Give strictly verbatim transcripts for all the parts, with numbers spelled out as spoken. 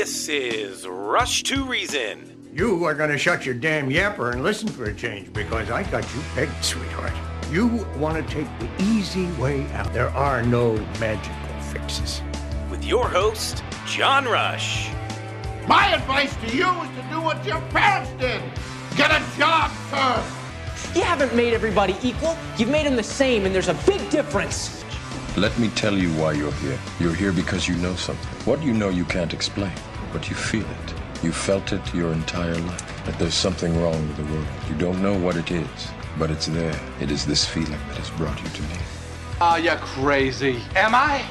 This is Rush To Reason. You are going to shut your damn yapper and listen for a change, because I got you pegged, sweetheart. You want to take the easy way out. There are no magical fixes. With your host, John Rush. My advice to you is to do what your parents did. Get a job first. You haven't made everybody equal. You've made them the same, and there's a big difference. Let me tell you why you're here. You're here because you know something. What you know you can't explain, but you feel it. You felt it your entire life, that there's something wrong with the world. You don't know what it is, but it's there. It is this feeling that has brought you to me. Are you crazy? Am I?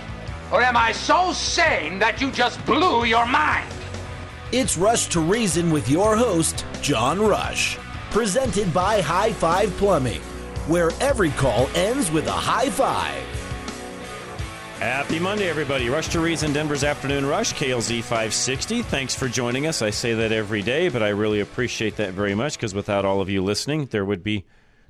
Or am I so sane that you just blew your mind? It's Rush To Reason with your host, John Rush. Presented by High Five Plumbing, where every call ends with a high five. Happy Monday, everybody. Rush To Reason, Denver's Afternoon Rush, K L Z five sixty. Thanks for joining us. I say that every day, but I really appreciate that very much, because without all of you listening, there would be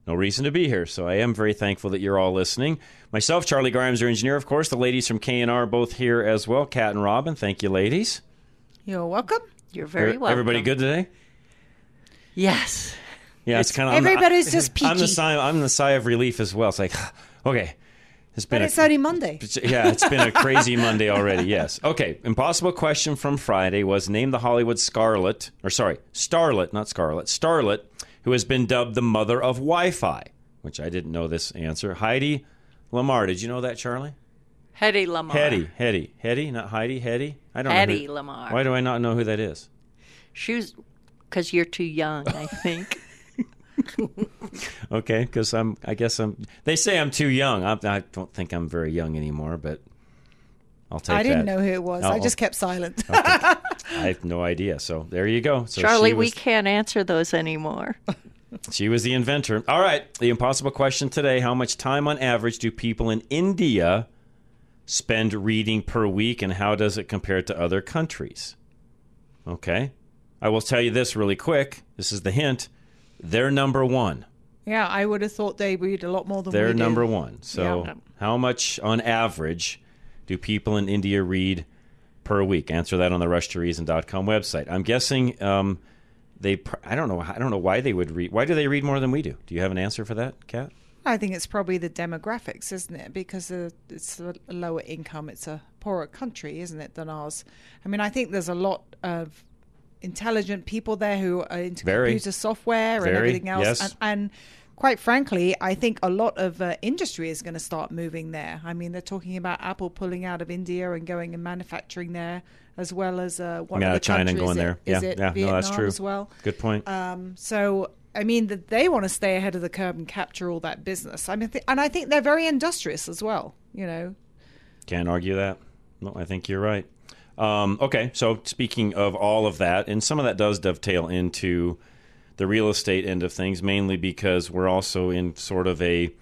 no reason to be here. So I am very thankful that you're all listening. Myself, Charlie Grimes, your engineer, of course. The ladies from K and R both here as well, Kat and Robin. Thank you, ladies. You're welcome. You're very welcome. Everybody good today? Yes. Yeah, it's, it's kind of... Everybody's I'm, just peachy. I'm the, sigh, I'm the sigh of relief as well. It's like, okay... It's been but it's a, already Monday. Yeah, it's been a crazy Monday already, yes. Okay, impossible question from Friday was, name the Hollywood Scarlet, or sorry, Starlet, not Scarlet, Starlet, who has been dubbed the mother of Wi-Fi, which I didn't know this answer. Heidi Lamar. Did you know that, Charlie? Heidi Lamar. Heidi, Heidi, Heidi, not Heidi, Heidi? I don't Heidi know. Heidi Lamar. Why do I not know who that is? She was, because you're too young, I think. Okay, because I'm. I guess I'm. They say I'm too young. I'm, I don't think I'm very young anymore, but I'll take that. I didn't that. know who it was. I'll, I just kept silent. Okay. I have no idea. So there you go. So Charlie, was, we can't answer those anymore. She was the inventor. All right. The impossible question today: how much time on average do people in India spend reading per week, and how does it compare to other countries? Okay. I will tell you this really quick. This is the hint. They're number one. Yeah, I would have thought they read a lot more than They're we do. They're number one. So yeah. How much, on average, do people in India read per week? Answer that on the rush to reason dot com website. I'm guessing um, they – I don't know I don't know why they would read – why do they read more than we do? Do you have an answer for that, Kat? I think it's probably the demographics, isn't it? Because it's a lower income. It's a poorer country, isn't it, than ours? I mean, I think there's a lot of – intelligent people there who are into Very. computer software Very. and everything else. Yes. And, and quite frankly, I think a lot of uh, industry is going to start moving there. I mean, they're talking about Apple pulling out of India and going and manufacturing there, as well as uh, one yeah, of the China countries. Going there. Is yeah, it yeah, Vietnam no, that's true. As well? Good point. Um, so... I mean, they want to stay ahead of the curve and capture all that business. I mean, th- and I think they're very industrious as well, you know. Can't argue that. No, I think you're right. Um, okay, so speaking of all of that, and some of that does dovetail into the real estate end of things, mainly because we're also in sort of a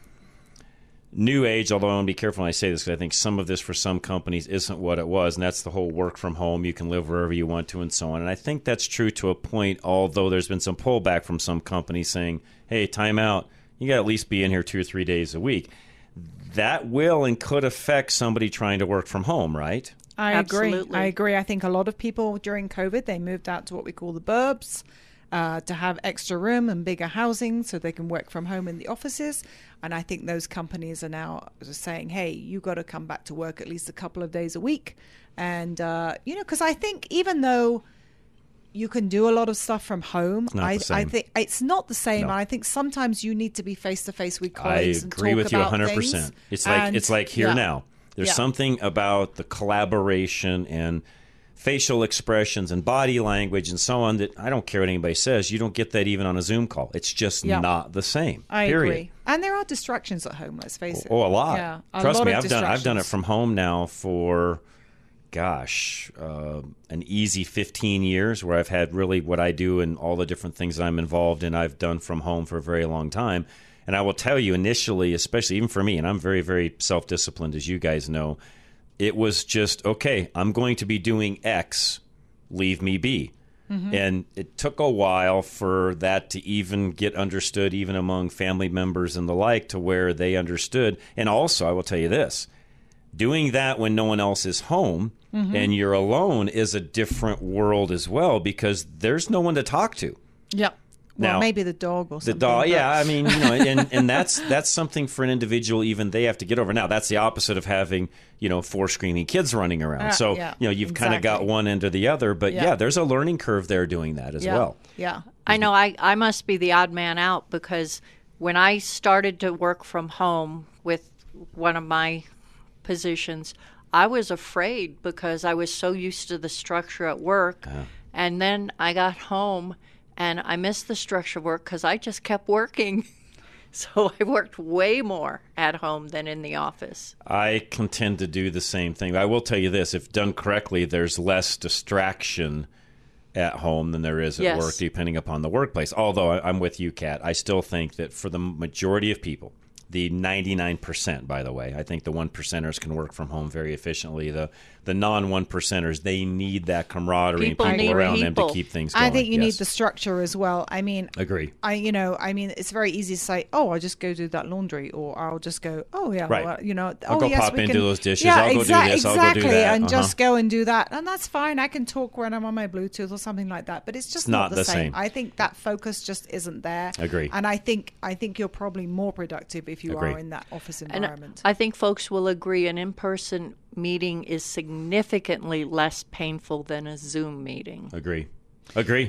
new age, although I want to be careful when I say this, because I think some of this for some companies isn't what it was, and that's the whole work from home, you can live wherever you want to, and so on. And I think that's true to a point, although there's been some pullback from some companies saying, hey, time out, you got to at least be in here two or three days a week. That will and could affect somebody trying to work from home, right? I Absolutely. agree. I agree. I think a lot of people during COVID, they moved out to what we call the burbs uh, to have extra room and bigger housing so they can work from home in the offices. And I think those companies are now saying, hey, you got to come back to work at least a couple of days a week. And, uh, you know, because I think even though you can do a lot of stuff from home, I, I think it's not the same. No. And I think sometimes you need to be face to face with colleagues. I agree and talk with you one hundred percent. Things. It's like and, it's like here yeah. now. There's yeah. something about the collaboration and facial expressions and body language and so on that I don't care what anybody says. You don't get that even on a Zoom call. It's just yeah. not the same. I period. agree. And there are distractions at home, let's face it. Oh, a lot. Yeah, a Trust lot me, I've done, I've done it from home now for, gosh, uh, an easy fifteen years where I've had really what I do and all the different things that I'm involved in I've done from home for a very long time. And I will tell you initially, especially even for me, and I'm very, very self-disciplined, as you guys know, it was just, okay, I'm going to be doing X, leave me be. Mm-hmm. And it took a while for that to even get understood, even among family members and the like, to where they understood. And also, I will tell you this, doing that when no one else is home mm-hmm. and you're alone is a different world as well, because there's no one to talk to. Yep. Well, now, maybe the dog or something. The dog, yeah. I mean, you know, and, and that's that's something for an individual even they have to get over. Now, that's the opposite of having, you know, four screaming kids running around. Uh, so, yeah, you know, you've exactly. kind of got one end or the other. But, yeah. yeah, there's a learning curve there doing that as yeah. well. Yeah. I know I, I must be the odd man out, because when I started to work from home with one of my positions, I was afraid because I was so used to the structure at work. Uh-huh. And then I got home. And I missed the structure work because I just kept working. So I worked way more at home than in the office. I can tend to do the same thing. I will tell you this, if done correctly, there's less distraction at home than there is at yes. work, depending upon the workplace. Although I'm with you, Kat. I still think that for the majority of people, the ninety-nine percent, by the way, I think the one percenters can work from home very efficiently. The the non-one percenters, they need that camaraderie people and people around people. them to keep things going. I think you yes. need the structure as well. I mean, agree. I you know, I mean, it's very easy to say, oh, I'll just go do that laundry, or I'll just go, oh, yeah, right. well, you know. I'll oh, go yes, pop in, can... do those dishes. Yeah, I'll go exa- do this, exactly, I'll go do that. And uh-huh. just go and do that. And that's fine. I can talk when I'm on my Bluetooth or something like that. But it's just it's not, not the, the same. same. I think that focus just isn't there. Agree. And I think, I think you're probably more productive if If you Agreed. are in that office environment. And I think folks will agree an in-person meeting is significantly less painful than a Zoom meeting. Agree. Agree.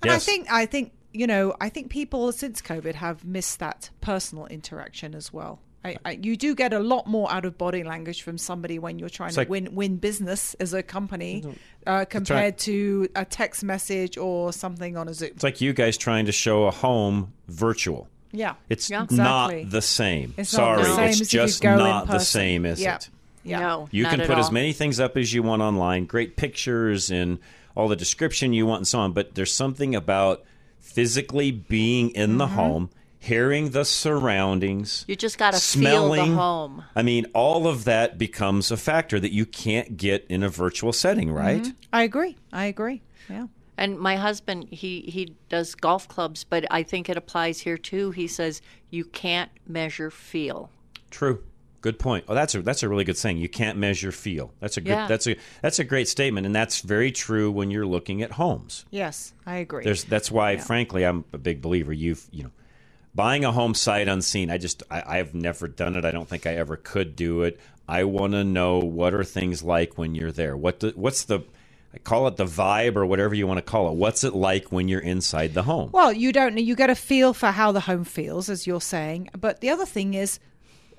And yes. I think, I think, you know, I think people since COVID have missed that personal interaction as well. I, I, you do get a lot more out of body language from somebody when you're trying it's to like, win win business as a company uh, compared try- to a text message or something on a Zoom. It's like you guys trying to show a home virtual. Yeah, it's yeah. Exactly. not the same. It's Sorry, not the same. it's just not the same, is yeah. it? Yeah, no, you can put as many things up as you want online, great pictures and all the description you want and so on, but there's something about physically being in mm-hmm. the home, hearing the surroundings. You just got to feel the home. I mean, all of that becomes a factor that you can't get in a virtual setting, right? Mm-hmm. I agree. I agree. Yeah. And my husband, he, he does golf clubs, but I think it applies here, too. He says, you can't measure feel. True. Good point. Oh, that's a that's a really good saying. You can't measure feel. That's a good, yeah. that's a that's a great statement, and that's very true when you're looking at homes. Yes, I agree. There's, that's why, yeah. frankly, I'm a big believer. You've, you know, buying a home sight unseen, I just, I, I've never done it. I don't think I ever could do it. I want to know what are things like when you're there. What the, what's the... I call it the vibe or whatever you want to call it. What's it like when you're inside the home? Well, you don't know. You get a feel for how the home feels, as you're saying. But the other thing is,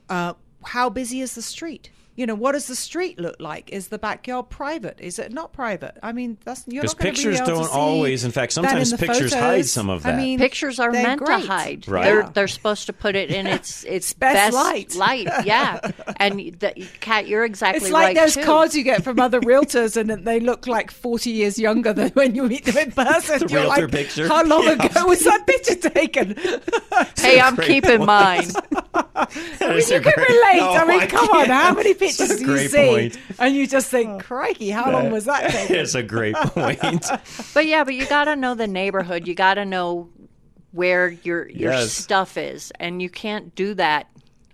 uh, how busy is the street? You know, what does the street look like? Is the backyard private? Is it not private? I mean, that's you're not going to be able to see. Because pictures don't always. In fact, sometimes in pictures photos, hide some of that. I mean, pictures are meant great. to hide. Right. They're they're supposed to put it in its its best, best light. light. Yeah, and Kat, you're exactly right. It's like right those too. cards you get from other realtors, and they look like forty years younger than when you meet them in person. The you're realtor like, picture. How long yeah. ago was that picture taken? Hey, I'm keeping ones. mine. I mean, you can relate. No, I mean, I come can't. on, how many people? Pictures you see point. and you just think, crikey, how that, long was that taking? It's a great point. But yeah, but you got to know the neighborhood. You got to know where your your yes. stuff is, and you can't do that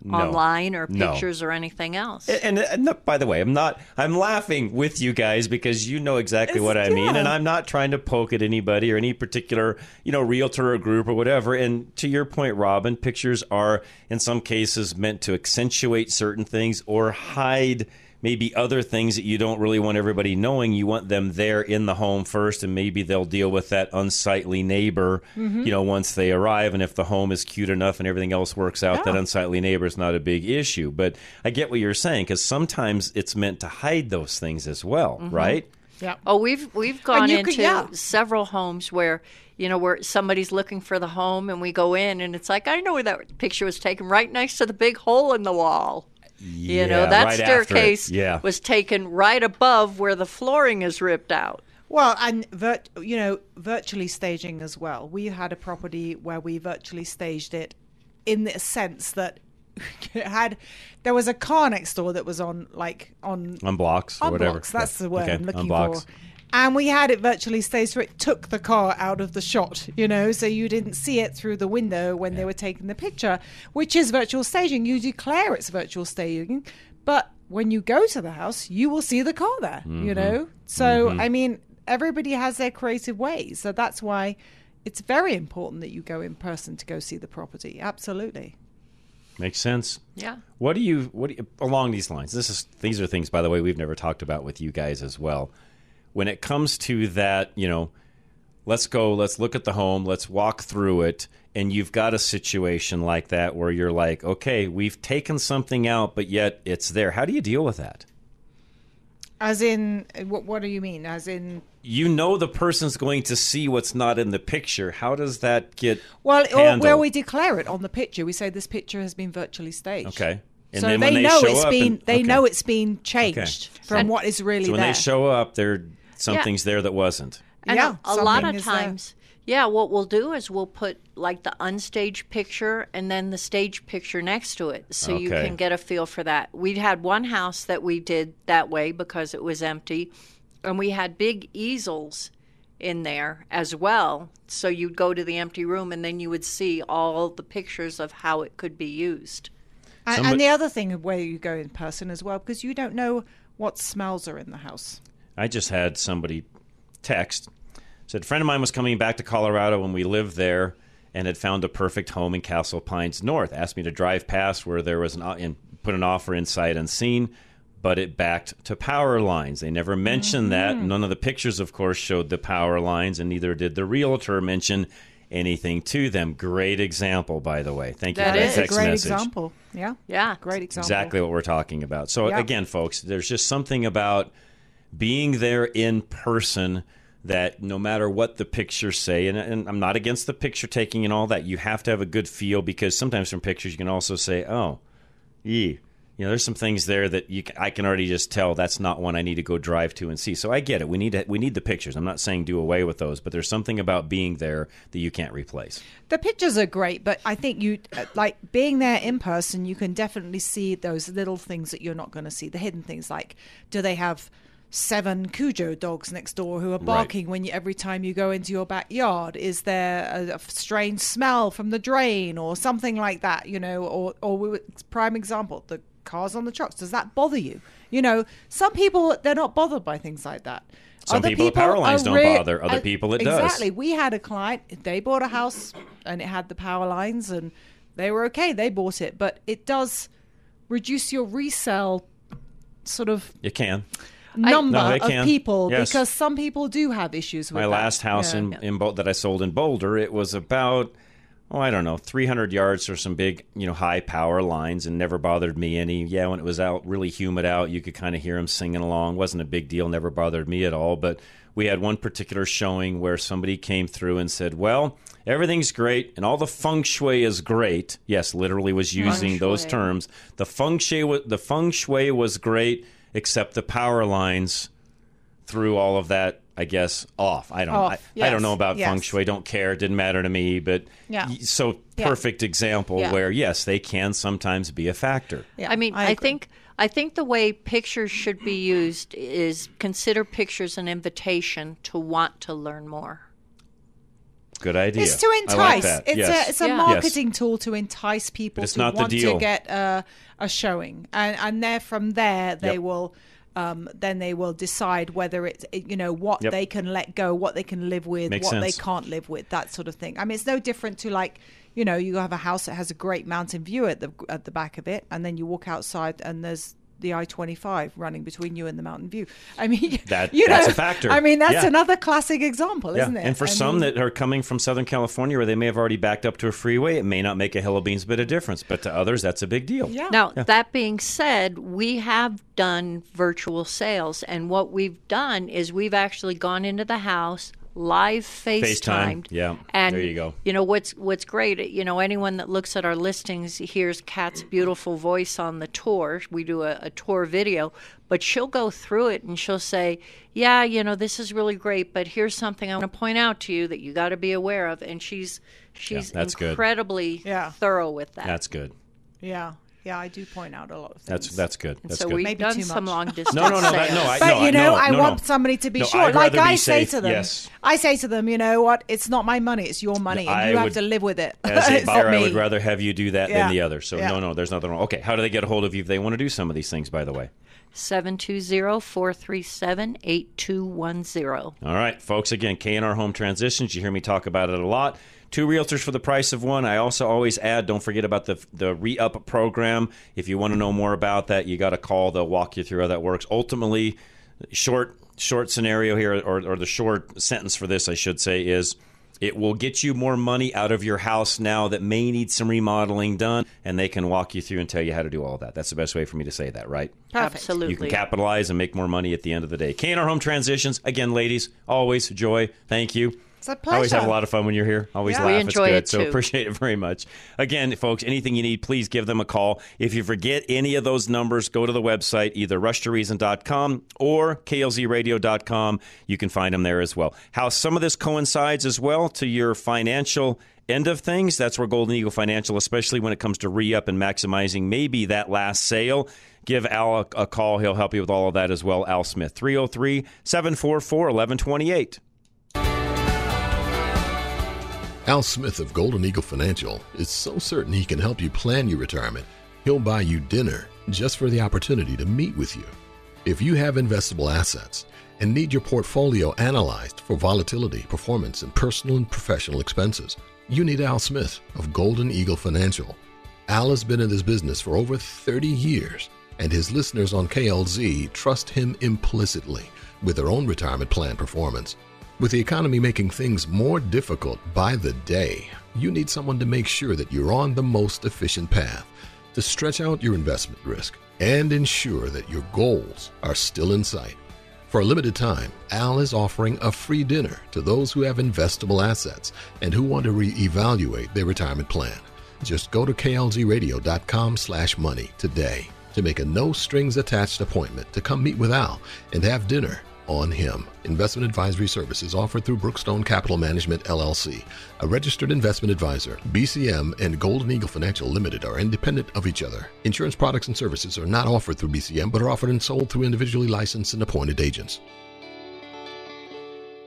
no. online or pictures no. or anything else. And, and, and by the way, I'm not I'm laughing with you guys because you know exactly it's, what I yeah. mean, and I'm not trying to poke at anybody or any particular, you know, realtor or group or whatever. And to your point, Robin, pictures are in some cases meant to accentuate certain things or hide maybe other things that you don't really want everybody knowing. You want them there in the home first, and maybe they'll deal with that unsightly neighbor, mm-hmm. you know, once they arrive. And if the home is cute enough and everything else works out, yeah. that unsightly neighbor is not a big issue. But I get what you're saying, because sometimes it's meant to hide those things as well, mm-hmm. right? Yeah. Oh, we've we've gone into could, yeah. several homes where, you know, where somebody's looking for the home, and we go in, and it's like, I know where that picture was taken, right next to the big hole in the wall. You yeah, know, that right staircase yeah. was taken right above where the flooring is ripped out. Well, and, virt- you know, virtually staging as well. We had a property where we virtually staged it in the sense that it had there was a car next door that was on, like, on... On blocks on or whatever. Blocks, that's yeah. the word okay. I'm looking for. And we had it virtually staged, so it took the car out of the shot, you know, so you didn't see it through the window when yeah. they were taking the picture, which is virtual staging. You declare it's virtual staging, but when you go to the house, you will see the car there, mm-hmm. you know? So, mm-hmm. I mean, everybody has their creative ways. So that's why it's very important that you go in person to go see the property. Absolutely. Makes sense. Yeah. What do you, what do you, along these lines, this is, these are things, by the way, we've never talked about with you guys as well. When it comes to that, you know, let's go, let's look at the home, let's walk through it, and you've got a situation like that where you're like, okay, we've taken something out, but yet it's there. How do you deal with that? As in, what, what do you mean? As in... You know the person's going to see what's not in the picture. How does that get Well, or, well we declare it on the picture. We say this picture has been virtually staged. Okay. And so then they, when they know show it's up been, and, they okay. know it's been changed okay. from and, what is really so when there. When they show up, there something's yeah. there that wasn't. And yeah, a, a lot of times, there. yeah, what we'll do is we'll put like the unstaged picture and then the staged picture next to it so okay. you can get a feel for that. We had one house that we did that way because it was empty, and we had big easels in there as well. So you'd go to the empty room and then you would see all the pictures of how it could be used. And, Somebody- and the other thing where you go in person as well, because you don't know what smells are in the house. I just had somebody... text said a friend of mine was coming back to Colorado when we lived there and had found a perfect home in Castle Pines North. Asked me to drive past where there was an and put an offer inside unseen, but it backed to power lines. They never mentioned mm-hmm. that. None of the pictures, of course, showed the power lines, and neither did the realtor mention anything to them. Great example, by the way. Thank you that for that is. text a great message. Great example. Yeah, yeah, great example. Exactly what we're talking about. So yeah. again, folks, there's just something about being there in person that no matter what the pictures say, and, and I'm not against the picture taking and all that, you have to have a good feel, because sometimes from pictures you can also say, oh, ee, you know, there's some things there that you can, I can already just tell that's not one I need to go drive to and see. So I get it. We need to, we need the pictures. I'm not saying do away with those, but there's something about being there that you can't replace. The pictures are great, but I think you like being there in person, you can definitely see those little things that you're not going to see, the hidden things, like do they have seven Cujo dogs next door who are barking right. when you, every time you go into your backyard? Is there a, a strange smell from the drain or something like that, you know? Or, or we were, prime example, the cars on the trucks, does that bother you? You know, some people, they're not bothered by things like that. Some other people, people power lines don't re- bother. Other uh, people, it exactly. does. Exactly. We had a client, they bought a house and it had the power lines and they were okay. They bought it, but it does reduce your resale sort of... It can. number I, no, of people yes. because some people do have issues with my that. last house yeah. in, in Bo- that I sold in Boulder, it was about oh I don't know three hundred yards or some big, you know, high power lines, and never bothered me any. Yeah when it was out really humid out, you could kind of hear them singing along. Wasn't a big deal, never bothered me at all. But we had one particular showing where somebody came through and said, well, everything's great and all the feng shui is great. Yes, literally was using those terms. The feng shui was, the feng shui was great, except the power lines threw all of that, I guess, off. I don't off. I, yes. I don't know about yes. feng shui. Don't care. Didn't matter to me. But yeah. y- so perfect yeah. example yeah. where, yes, they can sometimes be a factor. Yeah. I mean, I, I think I think the way pictures should be used is consider pictures an invitation to want to learn more. Good idea. It's to entice. I like that. It's yes. a it's a yeah. marketing yes. tool to entice people to want to get a, a showing, and and there from there they yep. will, um, then they will decide whether it's, you know, what yep. they can let go, what they can live with, Makes what sense. they can't live with, that sort of thing. I mean, it's no different to, like, you know, you have a house that has a great mountain view at the at the back of it, and then you walk outside and there's the I twenty-five running between you and the mountain view. I mean, that, you know, that's a factor. I mean, that's yeah. another classic example, yeah. isn't it? And for I some mean, that are coming from Southern California where they may have already backed up to a freeway, it may not make a hill of beans bit of difference, but to others, that's a big deal. Yeah. Now, yeah. that being said, we have done virtual sales, and what we've done is we've actually gone into the house, live FaceTimed. FaceTime. Yeah, and, there you go. You know, what's what's great, you know, anyone that looks at our listings hears Kat's beautiful voice on the tour. We do a, a tour video, but she'll go through it and she'll say, yeah, you know, this is really great, but here's something I want to point out to you that you got to be aware of. And she's she's yeah, incredibly yeah. thorough with that. That's good. Yeah. Yeah, I do point out a lot of things. That's that's good. That's so good. We've Maybe done some long distance. No, no, no, that, no. I, but no, you know, no, I no, want no. somebody to be no, sure. I'd like I say safe. to them, yes. I say to them, you know what? It's not my money; it's your money, no, and I you would, have to live with it. As a buyer, I would rather have you do that yeah. than the other. So yeah. no, no, there's nothing wrong. Okay, how do they get a hold of you if they want to do some of these things? By the way. seven two zero, four three seven, eight two one zero. All right, folks, again, K and R Home Transitions. You hear me talk about it a lot. Two realtors for the price of one. I also always add, don't forget about the the re-up program. If you want to know more about that, you got to call. They'll walk you through how that works. Ultimately, short short scenario here, or, or the short sentence for this, I should say, is it will get you more money out of your house now that may need some remodeling done, and they can walk you through and tell you how to do all that. That's the best way for me to say that, right? Perfect. Absolutely. You can capitalize and make more money at the end of the day. K and R Home Transitions. Again, ladies, always joy. Thank you. It's a pleasure. I always have a lot of fun when you're here. Always yeah. laugh. We enjoy it's good. It too. So appreciate it very much. Again, folks, anything you need, please give them a call. If you forget any of those numbers, go to the website, either rush to reason dot com or K L Z radio dot com. You can find them there as well. How some of this coincides as well to your financial end of things, that's where Golden Eagle Financial, especially when it comes to re-up and maximizing maybe that last sale, give Al a, a call. He'll help you with all of that as well. Al Smith, three oh three, seven four four, one one two eight. Al Smith of Golden Eagle Financial is so certain he can help you plan your retirement, he'll buy you dinner just for the opportunity to meet with you. If you have investable assets and need your portfolio analyzed for volatility, performance, and personal and professional expenses, you need Al Smith of Golden Eagle Financial. Al has been in this business for over thirty years, and his listeners on K L Z trust him implicitly with their own retirement plan performance. With the economy making things more difficult by the day, you need someone to make sure that you're on the most efficient path to stretch out your investment risk and ensure that your goals are still in sight. For a limited time, Al is offering a free dinner to those who have investable assets and who want to reevaluate their retirement plan. Just go to K L Z radio dot com slash money today to make a no-strings-attached appointment to come meet with Al and have dinner on him. Investment advisory services offered through Brookstone Capital Management, L L C, a registered investment advisor. B C M and Golden Eagle Financial Limited are independent of each other. Insurance products and services are not offered through B C M, but are offered and sold through individually licensed and appointed agents.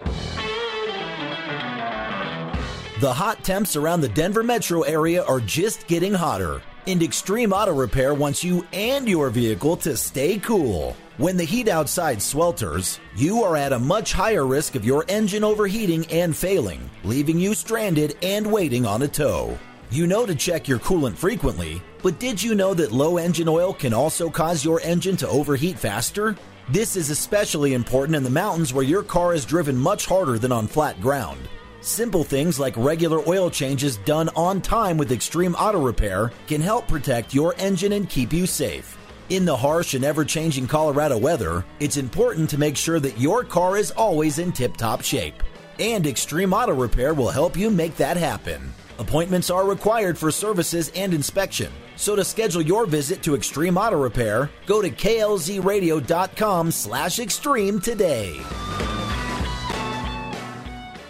The hot temps around the Denver metro area are just getting hotter, and Extreme Auto Repair wants you and your vehicle to stay cool. When the heat outside swelters, you are at a much higher risk of your engine overheating and failing, leaving you stranded and waiting on a tow. You know to check your coolant frequently, but did you know that low engine oil can also cause your engine to overheat faster? This is especially important in the mountains where your car is driven much harder than on flat ground. Simple things like regular oil changes done on time with Extreme Auto Repair can help protect your engine and keep you safe. In the harsh and ever-changing Colorado weather, it's important to make sure that your car is always in tip-top shape. And Extreme Auto Repair will help you make that happen. Appointments are required for services and inspection. So to schedule your visit to Extreme Auto Repair, go to K L Z radio dot com slash extreme today.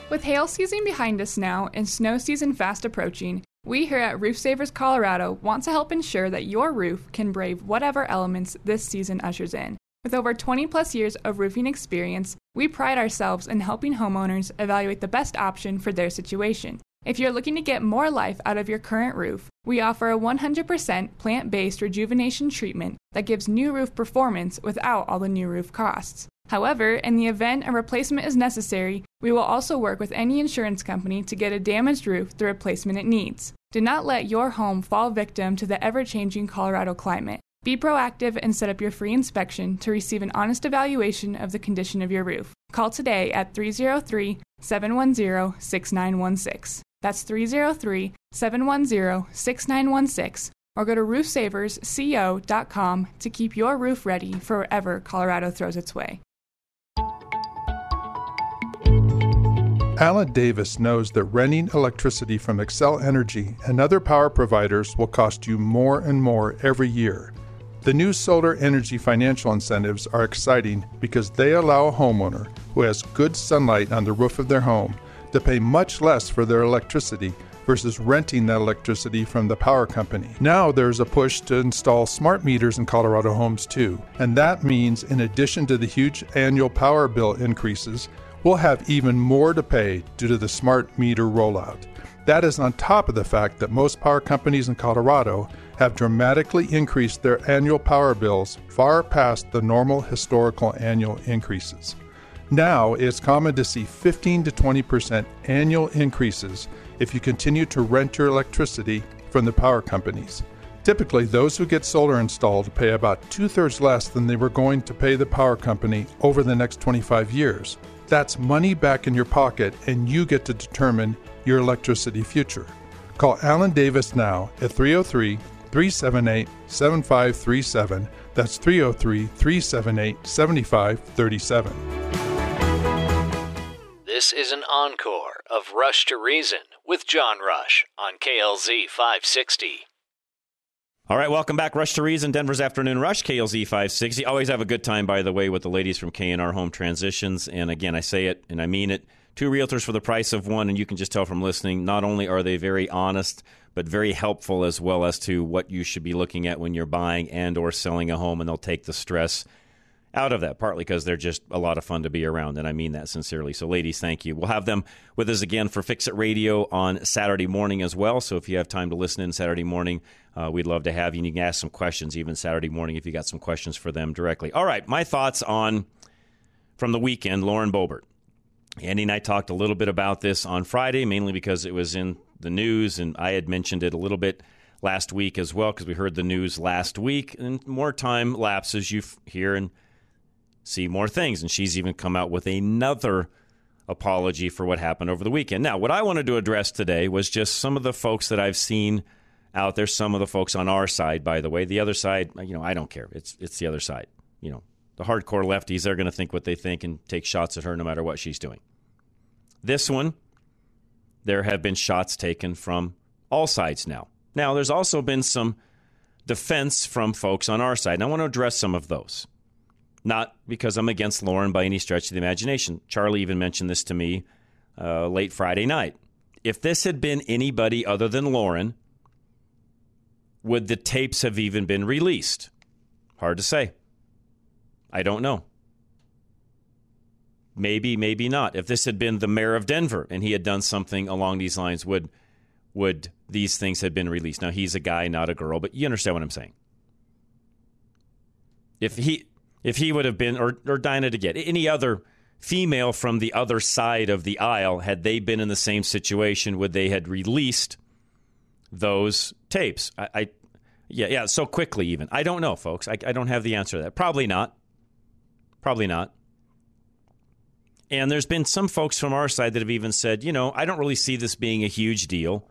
With hail season behind us now and snow season fast approaching, we here at Roof Savers Colorado want to help ensure that your roof can brave whatever elements this season ushers in. With over twenty plus years of roofing experience, we pride ourselves in helping homeowners evaluate the best option for their situation. If you're looking to get more life out of your current roof, we offer a one hundred percent plant-based rejuvenation treatment that gives new roof performance without all the new roof costs. However, in the event a replacement is necessary, we will also work with any insurance company to get a damaged roof the replacement it needs. Do not let your home fall victim to the ever-changing Colorado climate. Be proactive and set up your free inspection to receive an honest evaluation of the condition of your roof. Call today at three oh three, seven one oh, six nine one six. That's three oh three, seven one oh, six nine one six. Or go to roof savers co dot com to keep your roof ready for wherever Colorado throws its way. Alan Davis knows that renting electricity from Xcel Energy and other power providers will cost you more and more every year. The new solar energy financial incentives are exciting because they allow a homeowner who has good sunlight on the roof of their home to pay much less for their electricity versus renting that electricity from the power company. Now there's a push to install smart meters in Colorado homes too, and that means in addition to the huge annual power bill increases, we'll have even more to pay due to the smart meter rollout. That is on top of the fact that most power companies in Colorado have dramatically increased their annual power bills far past the normal historical annual increases. Now, it's common to see fifteen to twenty percent annual increases if you continue to rent your electricity from the power companies. Typically, those who get solar installed pay about two-thirds less than they were going to pay the power company over the next twenty-five years. That's money back in your pocket, and you get to determine your electricity future. Call Alan Davis now at three oh three, three seven eight, seven five three seven. That's three oh three, three seven eight, seven five three seven. This is an encore of Rush to Reason with John Rush on K L Z five sixty. All right, welcome back. Rush to Reason, Denver's Afternoon Rush, K L Z five sixty. Always have a good time, by the way, with the ladies from K and R Home Transitions. And again, I say it and I mean it. Two realtors for the price of one, and you can just tell from listening, not only are they very honest, but very helpful as well as to what you should be looking at when you're buying and or selling a home, and they'll take the stress out of that, partly because they're just a lot of fun to be around, and I mean that sincerely. So, ladies, thank you. We'll have them with us again for Fix It Radio on Saturday morning as well, so if you have time to listen in Saturday morning, uh, we'd love to have you, and you can ask some questions even Saturday morning if you got some questions for them directly. All right, my thoughts on, from the weekend, Lauren Boebert. Andy and I talked a little bit about this on Friday, mainly because it was in the news, and I had mentioned it a little bit last week as well because we heard the news last week, and more time lapses, you hear and see more things, and she's even come out with another apology for what happened over the weekend. Now, what I wanted to address today was just some of the folks that I've seen out there, some of the folks on our side, by the way. The other side, you know, I don't care. It's it's the other side, you know. The hardcore lefties, they're going to think what they think and take shots at her no matter what she's doing. This one, there have been shots taken from all sides now. Now, there's also been some defense from folks on our side, and I want to address some of those. Not because I'm against Lauren by any stretch of the imagination. Charlie even mentioned this to me uh, late Friday night. If this had been anybody other than Lauren, would the tapes have even been released? Hard to say. I don't know. Maybe, maybe not. If this had been the mayor of Denver and he had done something along these lines, would would these things have been released? Now, he's a guy, not a girl, but you understand what I'm saying. If he if he would have been, or, or Dinah to get, any other female from the other side of the aisle, had they been in the same situation, would they had released those tapes? I, I yeah, yeah, so quickly even. I don't know, folks. I, I don't have the answer to that. Probably not. Probably not. And there's been some folks from our side that have even said, you know, I don't really see this being a huge deal.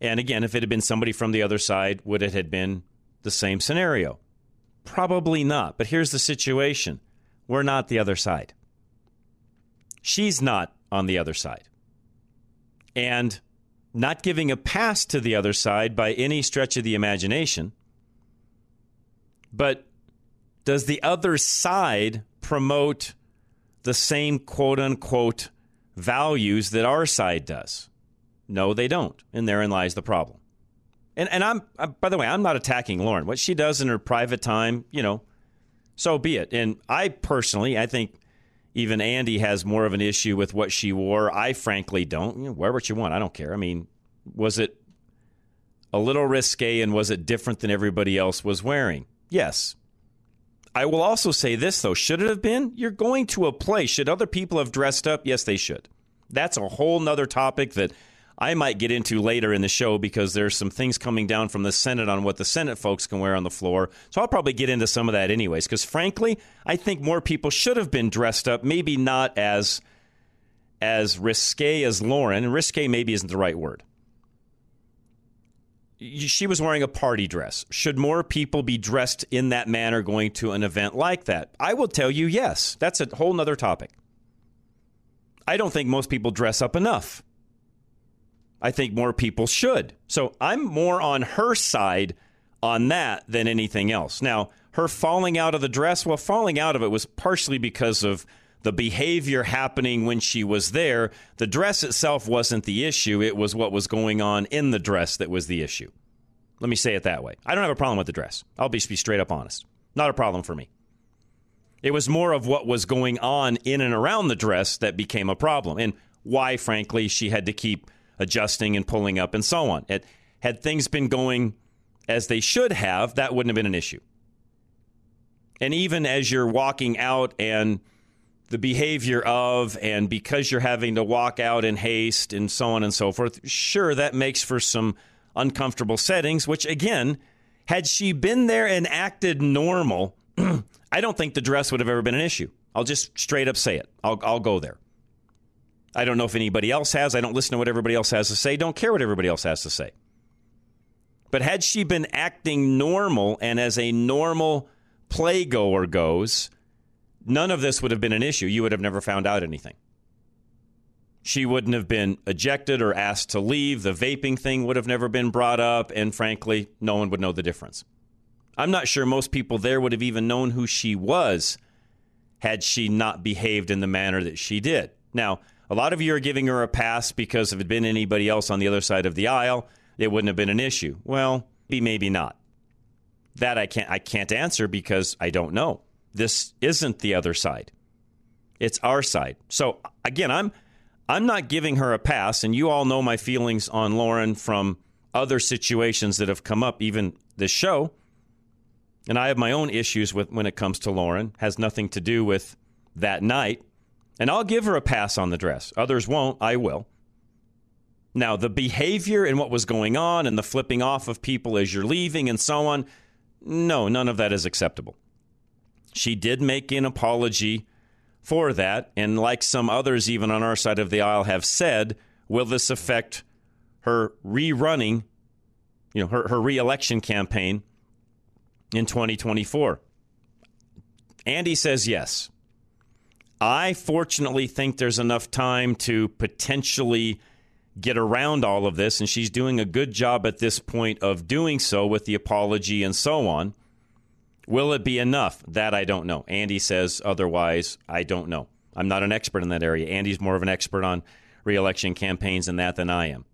And again, if it had been somebody from the other side, would it have been the same scenario? Probably not. But here's the situation. We're not the other side. She's not on the other side. And not giving a pass to the other side by any stretch of the imagination. But does the other side promote the same quote-unquote values that our side does? No, they don't, and therein lies the problem. And and I'm, I'm by the way, I'm not attacking Lauren. What she does in her private time, you know, so be it. And I personally, I think even Andy has more of an issue with what she wore. I frankly don't. You know, wear what you want. I don't care. I mean, was it a little risque, and was it different than everybody else was wearing? Yes. I will also say this, though. Should it have been? You're going to a place. Should other people have dressed up? Yes, they should. That's a whole nother topic that I might get into later in the show because there's some things coming down from the Senate on what the Senate folks can wear on the floor. So I'll probably get into some of that anyways because, frankly, I think more people should have been dressed up, maybe not as, as risque as Lauren. And risque maybe isn't the right word. She was wearing a party dress. Should more people be dressed in that manner going to an event like that? I will tell you, yes. That's a whole nother topic. I don't think most people dress up enough. I think more people should. So I'm more on her side on that than anything else. Now, her falling out of the dress, well, falling out of it was partially because of the behavior happening when she was there. The dress itself wasn't the issue. It was what was going on in the dress that was the issue. Let me say it that way. I don't have a problem with the dress. I'll be, be straight up honest. Not a problem for me. It was more of what was going on in and around the dress that became a problem, and why, frankly, she had to keep adjusting and pulling up and so on. It, had things been going as they should have, that wouldn't have been an issue. And even as you're walking out and the behavior of, and because you're having to walk out in haste and so on and so forth, sure, that makes for some uncomfortable settings, which, again, had she been there and acted normal, I don't think the dress would have ever been an issue. I'll just straight up say it. I'll, I'll go there. I don't know if anybody else has. I don't listen to what everybody else has to say. Don't care what everybody else has to say. But had she been acting normal and as a normal playgoer goes, none of this would have been an issue. You would have never found out anything. She wouldn't have been ejected or asked to leave. The vaping thing would have never been brought up. And frankly, no one would know the difference. I'm not sure most people there would have even known who she was had she not behaved in the manner that she did. Now, a lot of you are giving her a pass because if it had been anybody else on the other side of the aisle, it wouldn't have been an issue. Well, maybe not. That I can't, I can't answer because I don't know. This isn't the other side. It's our side. So, again, I'm I'm not giving her a pass, and you all know my feelings on Lauren from other situations that have come up, even this show. And I have my own issues with when it comes to Lauren. Has nothing to do with that night. And I'll give her a pass on the dress. Others won't. I will. Now, the behavior and what was going on and the flipping off of people as you're leaving and so on, no, none of that is acceptable. She did make an apology for that. And like some others, even on our side of the aisle, have said, will this affect her rerunning, you know, her, her re-election campaign in twenty twenty-four? Andy says yes. I fortunately think there's enough time to potentially get around all of this, and she's doing a good job at this point of doing so with the apology and so on. Will it be enough? That I don't know. Andy says otherwise, I don't know. I'm not an expert in that area. Andy's more of an expert on re-election campaigns and that than I am.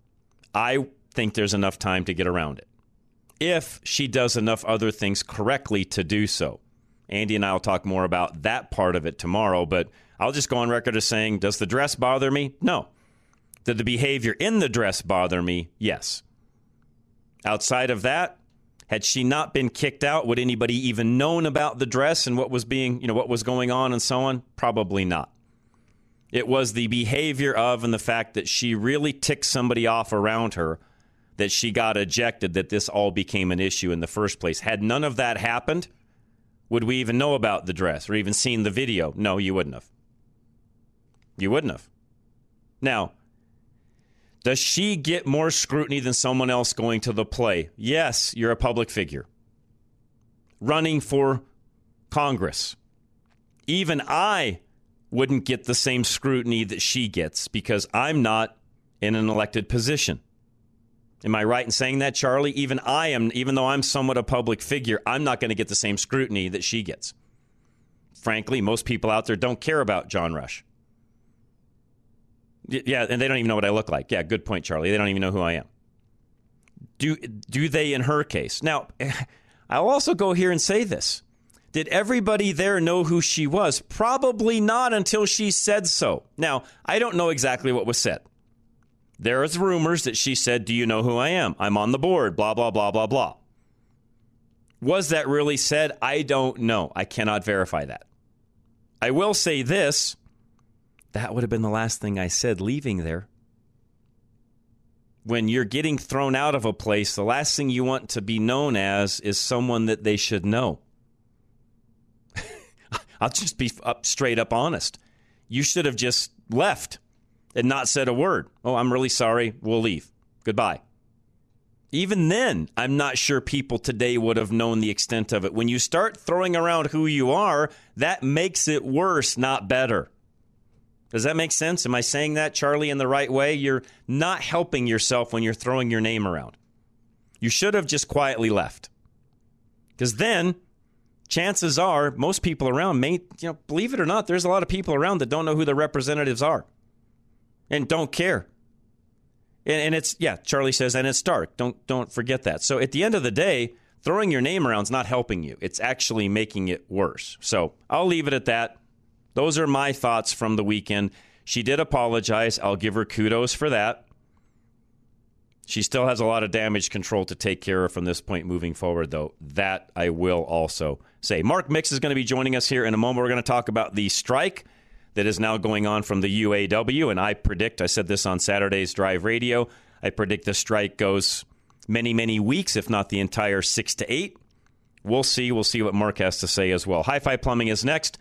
I think there's enough time to get around it, if she does enough other things correctly to do so. Andy and I will talk more about that part of it tomorrow, but I'll just go on record as saying, does the dress bother me? No. Did the behavior in the dress bother me? Yes. Outside of that, had she not been kicked out, would anybody even known about the dress and what was being, you know, what was going on and so on? Probably not. It was the behavior of and the fact that she really ticked somebody off around her, that she got ejected, that this all became an issue in the first place. Had none of that happened, would we even know about the dress or even seen the video? No, you wouldn't have. You wouldn't have. Now, does she get more scrutiny than someone else going to the play? Yes, you're a public figure running for Congress. Even I wouldn't get the same scrutiny that she gets because I'm not in an elected position. Am I right in saying that, Charlie? Even I am, even though I'm somewhat a public figure, I'm not going to get the same scrutiny that she gets. Frankly, most people out there don't care about John Rush. Y- yeah, and they don't even know what I look like. Yeah, good point, Charlie. They don't even know who I am. Do, do they in her case? Now, I'll also go here and say this. Did everybody there know who she was? Probably not until she said so. Now, I don't know exactly what was said. There is rumors that she said, do you know who I am? I'm on the board, blah, blah, blah, blah, blah. Was that really said? I don't know. I cannot verify that. I will say this. That would have been the last thing I said leaving there. When you're getting thrown out of a place, the last thing you want to be known as is someone that they should know. I'll just be up straight up honest. You should have just left and not said a word. Oh, I'm really sorry. We'll leave. Goodbye. Even then, I'm not sure people today would have known the extent of it. When you start throwing around who you are, that makes it worse, not better. Does that make sense? Am I saying that, Charlie, in the right way? You're not helping yourself when you're throwing your name around. You should have just quietly left. Because then chances are most people around may, you know, believe it or not, there's a lot of people around that don't know who their representatives are and don't care. And, and it's, yeah, Charlie says, and it's dark. Don't don't forget that. So at the end of the day, throwing your name around is not helping you. It's actually making it worse. So I'll leave it at that. Those are my thoughts from the weekend. She did apologize. I'll give her kudos for that. She still has a lot of damage control to take care of from this point moving forward, though. That I will also say. Mark Mix is going to be joining us here in a moment. We're going to talk about the strike that is now going on from the U A W. And I predict, I said this on Saturday's Drive Radio, I predict the strike goes many, many weeks, if not the entire six to eight. We'll see. We'll see what Mark has to say as well. High Five Plumbing is next.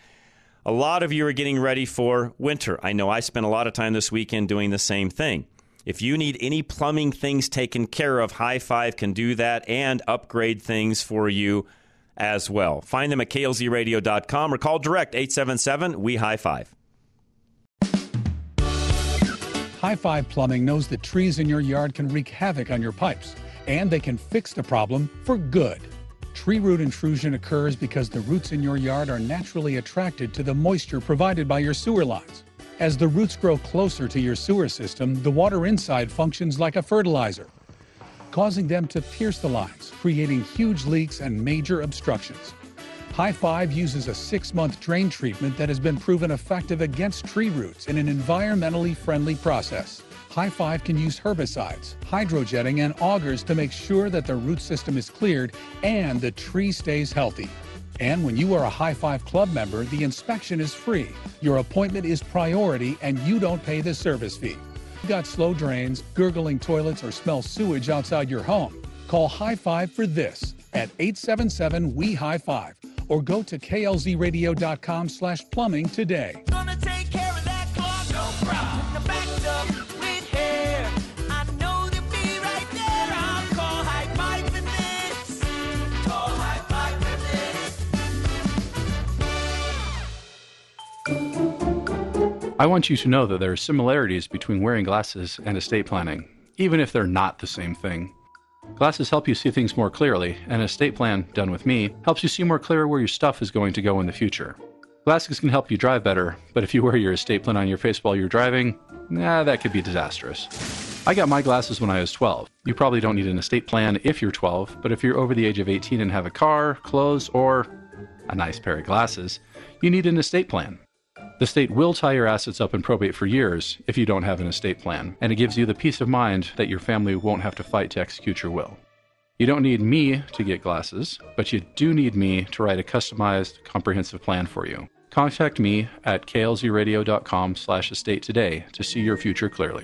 A lot of you are getting ready for winter. I know I spent a lot of time this weekend doing the same thing. If you need any plumbing things taken care of, High Five can do that and upgrade things for you as well. Find them at K L Z radio dot com or call direct eight seven seven, W E, High Five. High Five Plumbing knows that trees in your yard can wreak havoc on your pipes, and they can fix the problem for good. Tree root intrusion occurs because the roots in your yard are naturally attracted to the moisture provided by your sewer lines. As the roots grow closer to your sewer system, the water inside functions like a fertilizer, causing them to pierce the lines, creating huge leaks and major obstructions. High Five uses a six-month drain treatment that has been proven effective against tree roots in an environmentally friendly process. High Five can use herbicides, hydrojetting, and augers to make sure that the root system is cleared and the tree stays healthy. And when you are a High Five Club member, the inspection is free, your appointment is priority, and you don't pay the service fee. You've got slow drains, gurgling toilets, or smell sewage outside your home? Call High Five for this at eight seven seven, W E, High Five. Or go to klzradio.com slash plumbing today. Gonna take care of that clog, no problem. Backed up with hair. I know they'll be right there. I'll call High Five for this. Call High Five for this. I want you to know that there are similarities between wearing glasses and estate planning, even if they're not the same thing. Glasses help you see things more clearly, and an estate plan, done with me, helps you see more clearly where your stuff is going to go in the future. Glasses can help you drive better, but if you wear your estate plan on your face while you're driving, nah, that could be disastrous. I got my glasses when I was twelve. You probably don't need an estate plan if you're twelve, but if you're over the age of eighteen and have a car, clothes, or a nice pair of glasses, you need an estate plan. The state will tie your assets up in probate for years if you don't have an estate plan, and it gives you the peace of mind that your family won't have to fight to execute your will. You don't need me to get glasses, but you do need me to write a customized, comprehensive plan for you. Contact me at klzradio.com slash estate today to see your future clearly.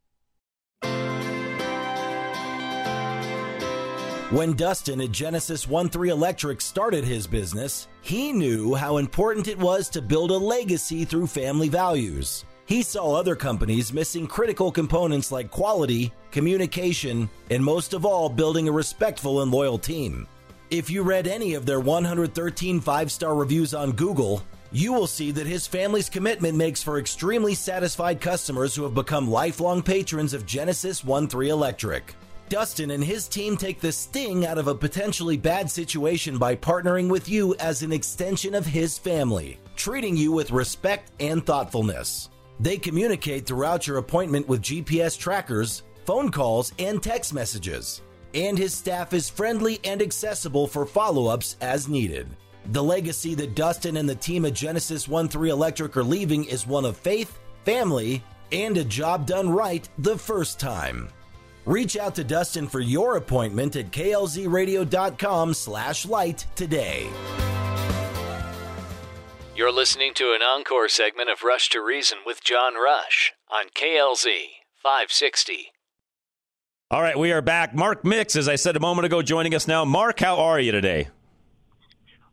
When Dustin at Genesis one three Electric started his business, he knew how important it was to build a legacy through family values. He saw other companies missing critical components like quality, communication, and most of all, building a respectful and loyal team. If you read any of their one hundred thirteen five-star reviews on Google, you will see that his family's commitment makes for extremely satisfied customers who have become lifelong patrons of Genesis one three Electric. Dustin and his team take the sting out of a potentially bad situation by partnering with you as an extension of his family, treating you with respect and thoughtfulness. They communicate throughout your appointment with G P S trackers, phone calls, and text messages. and his staff is friendly and accessible for follow-ups as needed. The legacy that Dustin and the team at Genesis one three Electric are leaving is one of faith, family, and a job done right the first time. Reach out to Dustin for your appointment at k l z radio dot com slash light today. You're listening to an encore segment of Rush to Reason with John Rush on K L Z five sixty. All right, we are back. Mark Mix, as I said a moment ago, joining us now. Mark, how are you today?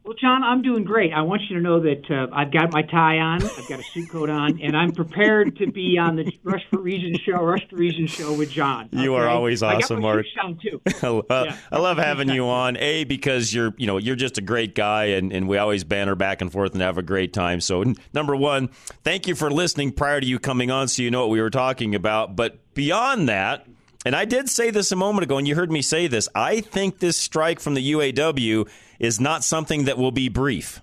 Well, John, I'm doing great. I want you to know that uh, I've got my tie on, I've got a suit coat on, and I'm prepared to be on the Rush for Reason show, Rush to Reason show with John. Okay? You are always awesome, Mark. I got my suit on too. I, love, yeah. I love having you on. A, because you're, you know, you're just a great guy, and, and we always banter back and forth and have a great time. So, number one, thank you for listening prior to you coming on, so you know what we were talking about. But beyond that, and I did say this a moment ago, and you heard me say this, I think this strike from the U A W is not something that will be brief.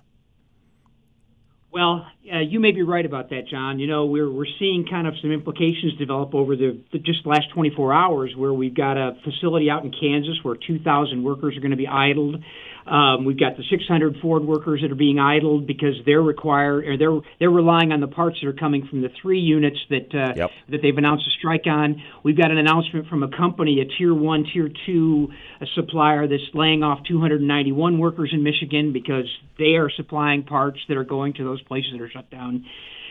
Well, uh, you may be right about that, John. You know, we're we're seeing kind of some implications develop over the, the just last twenty-four hours, where we've got a facility out in Kansas where two thousand workers are going to be idled. Um, we've got the six hundred Ford workers that are being idled because they're required, or they're they're relying on the parts that are coming from the three units that uh, yep. that they've announced a strike on. We've got an announcement from a company, a tier one, tier two a supplier that's laying off two hundred ninety-one workers in Michigan because they are supplying parts that are going to those places that are shut down.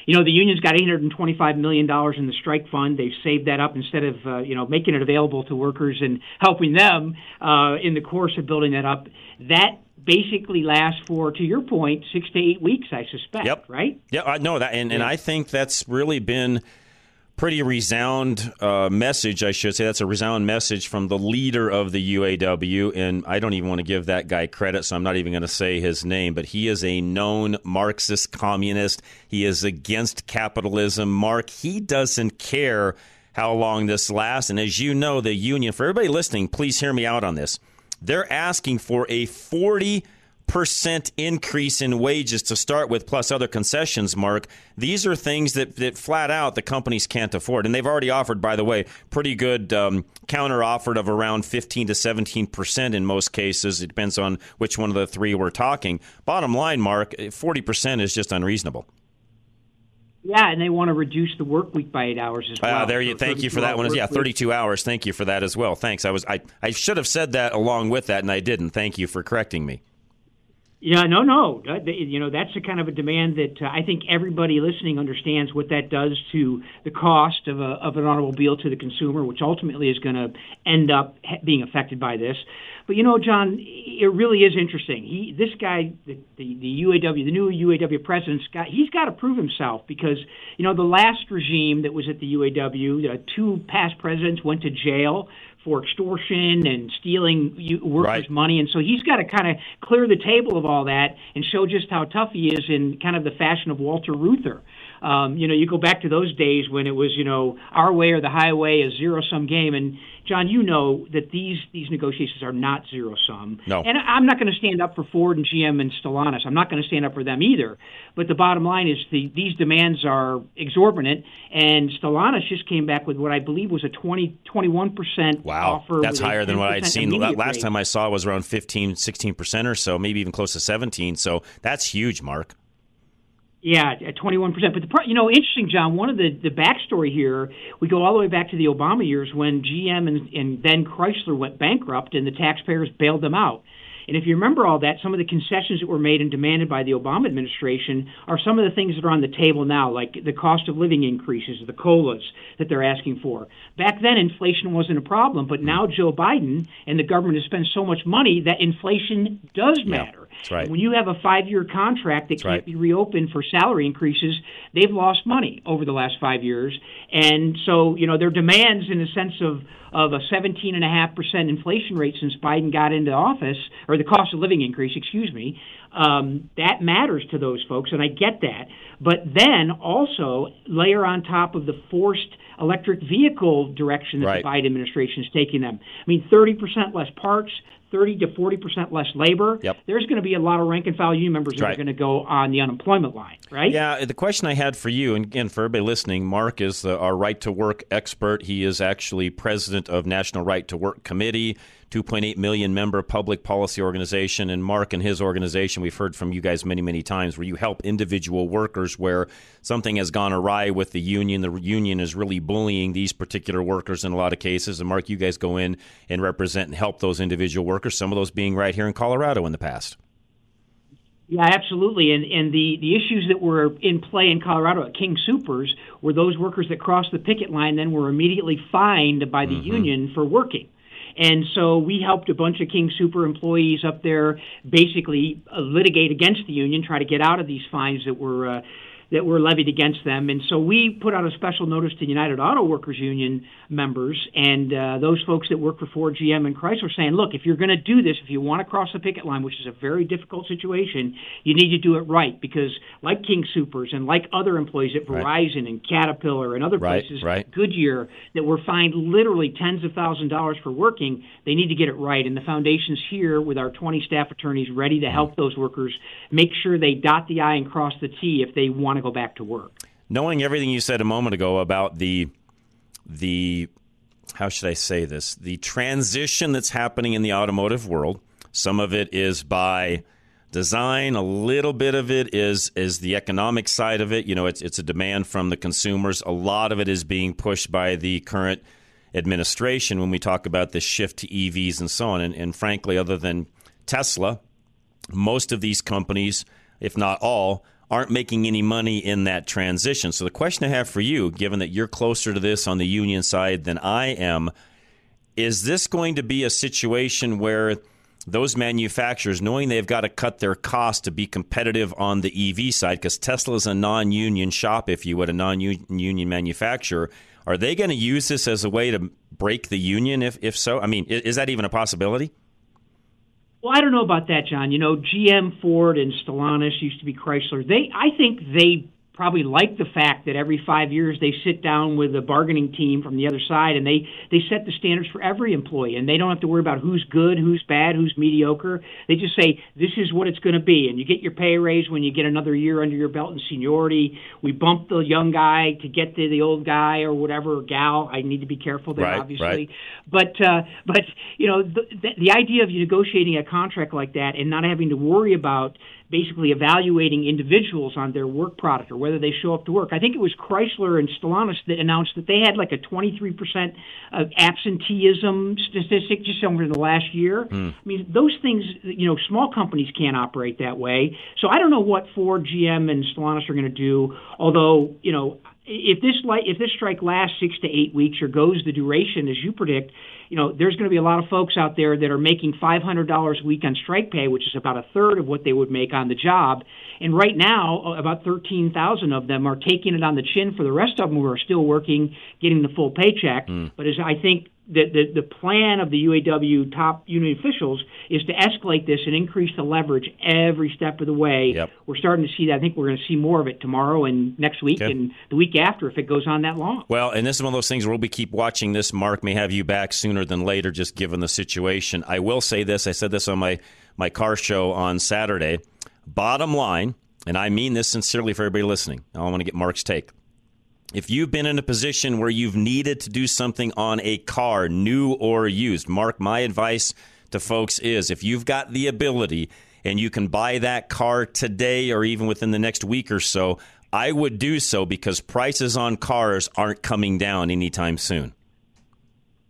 You know, the union's got eight hundred twenty-five million dollars in the strike fund. They've saved that up instead of, uh, you know, making it available to workers and helping them uh, in the course of building that up. That basically lasts for, to your point, six to eight weeks, I suspect, yep. right? Yeah, I know that. And, and I think that's really been pretty resound uh, message, I should say. That's a resound message from the leader of the U A W, and I don't even want to give that guy credit, so I'm not even going to say his name, but he is a known Marxist communist. He is against capitalism. Mark, he doesn't care how long this lasts, and as you know, the union, for everybody listening, please hear me out on this. They're asking for a forty percent increase in wages to start with, plus other concessions, Mark. These are things that, that flat out the companies can't afford. And they've already offered, by the way, pretty good um, counter offer of around fifteen to seventeen percent in most cases. It depends on which one of the three we're talking. Bottom line, Mark, forty percent is just unreasonable. Yeah, and they want to reduce the work week by eight hours as well. Uh, there you, so thank you for that one. Yeah, thirty-two week. Hours. Thank you for that as well. Thanks. I was I, I should have said that along with that, and I didn't. Thank you for correcting me. Yeah, no, no. You know, that's the kind of a demand that uh, I think everybody listening understands what that does to the cost of a, of an automobile to the consumer, which ultimately is going to end up being affected by this. But, you know, John, it really is interesting. He, this guy, the, the, the U A W, the new U A W president, Scott, he's got to prove himself because, you know, the last regime that was at the U A W, uh, two past presidents went to jail for extortion and stealing workers' right. money. And so he's got to kind of clear the table of all that and show just how tough he is in kind of the fashion of Walter Reuther. Um, you know, you go back to those days when it was, you know, our way or the highway, a zero-sum game. And, John, you know that these these negotiations are not zero-sum. No. And I'm not going to stand up for Ford and G M and Stellantis. I'm not going to stand up for them either. But the bottom line is the, these demands are exorbitant, and Stellantis just came back with what I believe was a twenty, twenty-one percent wow. offer. Wow, that's higher than what I'd seen. Last rate. time I saw was around fifteen, sixteen percent or so, maybe even close to seventeen. So that's huge, Mark. Yeah, twenty-one percent. But, the part, you know, interesting, John, one of the, the backstory here, we go all the way back to the Obama years when G M and, and then Chrysler went bankrupt and the taxpayers bailed them out. And if you remember all that, some of the concessions that were made and demanded by the Obama administration are some of the things that are on the table now, like the cost of living increases, the C O L As that they're asking for. Back then, inflation wasn't a problem, but now Joe Biden and the government has spent so much money that inflation does matter. Yeah, that's right. When you have a five-year contract that that's can't right. be reopened for salary increases, they've lost money over the last five years. And so, you know, their demands in the sense of of a seventeen point five percent inflation rate since Biden got into office, or the cost of living increase, excuse me, um, that matters to those folks, and I get that. But then also layer on top of the forced electric vehicle direction that right. the Biden administration is taking them. I mean, thirty percent less parts, thirty to forty percent less labor. Yep. There's going to be a lot of rank-and-file union members That's that right. are going to go on the unemployment line, right? Yeah, the question I had for you, and again, for everybody listening, Mark is the, our right-to-work expert. He is actually president of National Right to Work Committee, two point eight million member public policy organization. And Mark and his organization, we've heard from you guys many, many times, where you help individual workers where something has gone awry with the union. The union is really bullying these particular workers in a lot of cases. And Mark, you guys go in and represent and help those individual workers, some of those being right here in Colorado in the past. Yeah, absolutely. And and the, the issues that were in play in Colorado at King Soopers were those workers that crossed the picket line then were immediately fined by the mm-hmm. union for working. And so we helped a bunch of King Soopers employees up there basically uh, litigate against the union, try to get out of these fines that were uh, that were levied against them. And so we put out a special notice to United Auto Workers Union members and uh, those folks that work for Ford, G M, and Chrysler saying, look, if you're going to do this, if you want to cross the picket line, which is a very difficult situation, you need to do it right. Because like King Soopers and like other employees at Verizon right. and Caterpillar and other places, right, right. Goodyear, that were fined literally tens of thousands of dollars for working, they need to get it right. And the foundation's here with our twenty staff attorneys ready to help those workers make sure they dot the I and cross the T if they want to go back to work. Knowing everything you said a moment ago about the the how should I say this the transition that's happening in the automotive world, some of it is by design, a little bit of it is is the economic side of it. You know, it's it's a demand from the consumers. A lot of it is being pushed by the current administration when we talk about the shift to E Vs and so on. And, and frankly, other than Tesla, most of these companies, if not all, aren't making any money in that transition. So the question I have for you, given that you're closer to this on the union side than I am, is this going to be a situation where those manufacturers, knowing they've got to cut their costs to be competitive on the E V side, because Tesla is a non-union shop, if you would, a non-union manufacturer, are they going to use this as a way to break the union, if, if so? I mean, is that even a possibility? Well, I don't know about that, John. You know, G M, Ford, and Stellantis used to be Chrysler. They, I think they probably like the fact that every five years they sit down with a bargaining team from the other side, and they, they set the standards for every employee, and they don't have to worry about who's good, who's bad, who's mediocre. They just say, this is what it's going to be, and you get your pay raise when you get another year under your belt in seniority. We bump the young guy to get to the old guy or whatever, or gal. I need to be careful there, right, obviously. Right. But, uh, but you know, the, the, the idea of you negotiating a contract like that and not having to worry about basically evaluating individuals on their work product or whether they show up to work. I think it was Chrysler and Stellantis that announced that they had like a twenty-three percent of absenteeism statistic just over the last year. Mm. I mean, those things, you know, small companies can't operate that way. So I don't know what Ford, G M, and Stellantis are going to do, although, you know, If this light, if this strike lasts six to eight weeks or goes the duration as you predict, you know there's going to be a lot of folks out there that are making five hundred dollars a week on strike pay, which is about a third of what they would make on the job. And right now, about thirteen thousand of them are taking it on the chin for the rest of them who are still working, getting the full paycheck. Mm. But as I think the, the the plan of the U A W top union officials is to escalate this and increase the leverage every step of the way. Yep. We're starting to see that. I think we're going to see more of it tomorrow and next week okay. and the week after if it goes on that long. Well, and this is one of those things where we'll keep watching this. Mark, may have you back sooner than later, just given the situation. I will say this. I said this on my, my car show on Saturday. Bottom line, and I mean this sincerely for everybody listening. I want to get Mark's take. If you've been in a position where you've needed to do something on a car, new or used, Mark, my advice to folks is if you've got the ability and you can buy that car today or even within the next week or so, I would do so because prices on cars aren't coming down anytime soon.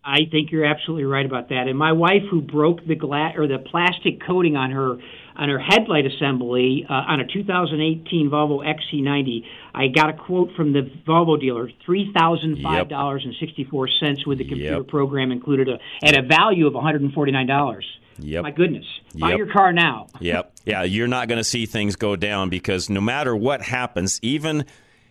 I think you're absolutely right about that. And my wife, who broke the glass or the plastic coating on her on her headlight assembly uh, on a two thousand eighteen Volvo X C ninety, I got a quote from the Volvo dealer: three thousand five dollars and sixty four cents with the computer yep. program included, a, at a value of one hundred and forty nine dollars. Yep. My goodness, buy yep. your car now. Yep. Yeah, you're not going to see things go down because no matter what happens, even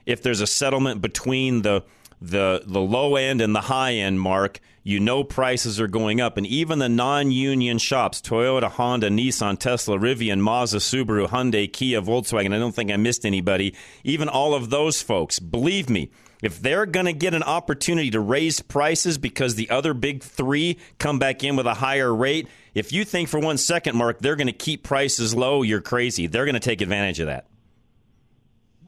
if there's a settlement between the the the low end and the high end, Mark, you know prices are going up. And even the non-union shops, Toyota, Honda, Nissan, Tesla, Rivian, Mazda, Subaru, Hyundai, Kia, Volkswagen, I don't think I missed anybody, even all of those folks, believe me, if they're going to get an opportunity to raise prices because the other big three come back in with a higher rate, if you think for one second, Mark, they're going to keep prices low, you're crazy. They're going to take advantage of that.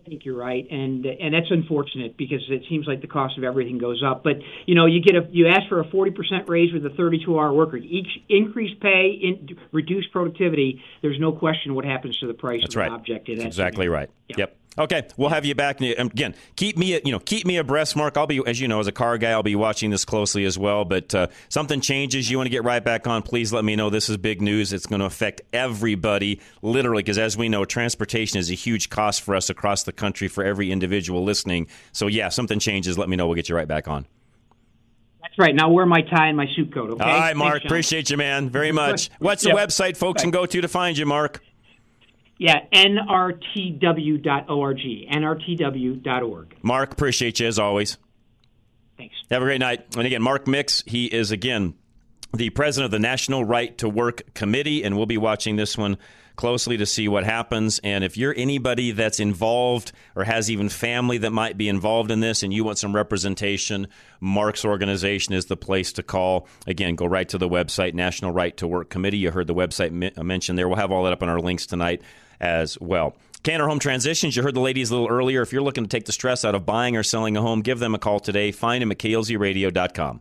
think you're right, and and that's unfortunate because it seems like the cost of everything goes up. But you know, you get a you ask for a forty percent raise with a thirty-two hour worker. Each increased pay, in, reduced productivity. There's no question what happens to the price that's of right. an object. That's exactly right. Yep. yep. Okay, we'll have you back. And again, keep me, you know, keep me abreast, Mark. I'll be, as you know, as a car guy, I'll be watching this closely as well. But uh, something changes, you want to get right back on, please let me know. This is big news. It's going to affect everybody, literally, because as we know, transportation is a huge cost for us across the country for every individual listening. So, yeah, something changes, let me know. We'll get you right back on. That's right. Now wear my tie and my suit coat, okay? All right, Mark. Thanks, appreciate you, man, very much. What's the yep. website folks can go to to find you, Mark? Yeah, N R T W dot org, N R T W dot org. Mark, appreciate you as always. Thanks. Have a great night. And again, Mark Mix, he is, again, the president of the National Right to Work Committee, and we'll be watching this one closely to see what happens. And if you're anybody that's involved or has even family that might be involved in this and you want some representation, Mark's organization is the place to call. Again, go right to the website, National Right to Work Committee. You heard the website mentioned there. We'll have all that up on our links tonight as well. K and R Home Transitions, you heard the ladies a little earlier. If you're looking to take the stress out of buying or selling a home, give them a call today. Find them at K L Z radio dot com.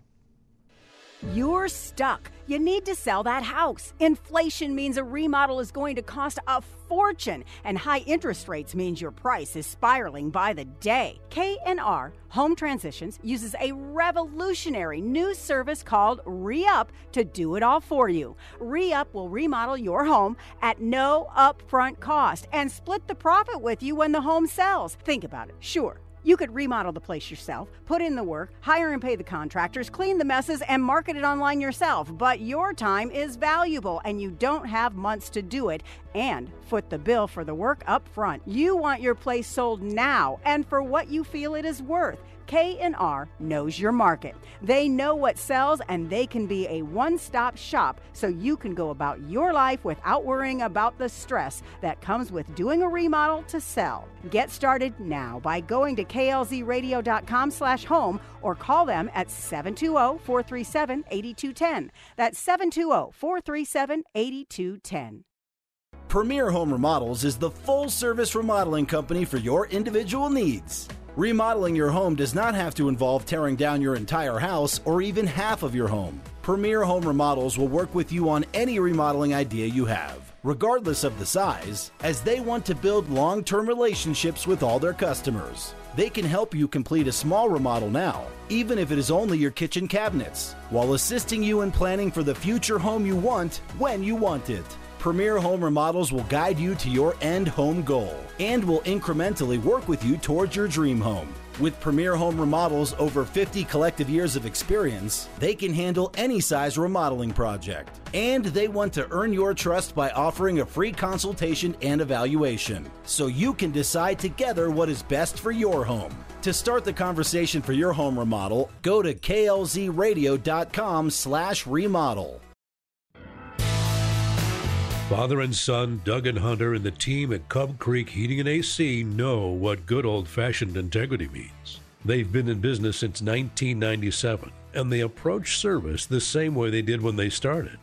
You're stuck. You need to sell that house. Inflation means a remodel is going to cost a fortune, and high interest rates means your price is spiraling by the day. K and R Home Transitions uses a revolutionary new service called Re-Up to do it all for you. Re-Up will remodel your home at no upfront cost and split the profit with you when the home sells. Think about it. Sure, you could remodel the place yourself, put in the work, hire and pay the contractors, clean the messes, and market it online yourself. But your time is valuable, and you don't have months to do it and foot the bill for the work up front. You want your place sold now and for what you feel it is worth. K and R knows your market. They know what sells, and they can be a one-stop shop so you can go about your life without worrying about the stress that comes with doing a remodel to sell. Get started now by going to K L Z radio dot com slash home or call them at seven two zero, four three seven, eight two one zero. That's seven two zero, four three seven, eight two one zero. Premier Home Remodels is the full-service remodeling company for your individual needs. Remodeling your home does not have to involve tearing down your entire house or even half of your home. Premier Home Remodels will work with you on any remodeling idea you have, regardless of the size, as they want to build long-term relationships with all their customers. They can help you complete a small remodel now, even if it is only your kitchen cabinets, while assisting you in planning for the future home you want when you want it. Premier Home Remodels will guide you to your end home goal and will incrementally work with you towards your dream home. With Premier Home Remodels' over fifty collective years of experience, they can handle any size remodeling project. And they want to earn your trust by offering a free consultation and evaluation, so you can decide together what is best for your home. To start the conversation for your home remodel, go to K L Z radio dot com slash remodel. Father and son, Doug and Hunter, and the team at Cub Creek Heating and A C know what good old-fashioned integrity means. They've been in business since nineteen ninety-seven, and they approach service the same way they did when they started.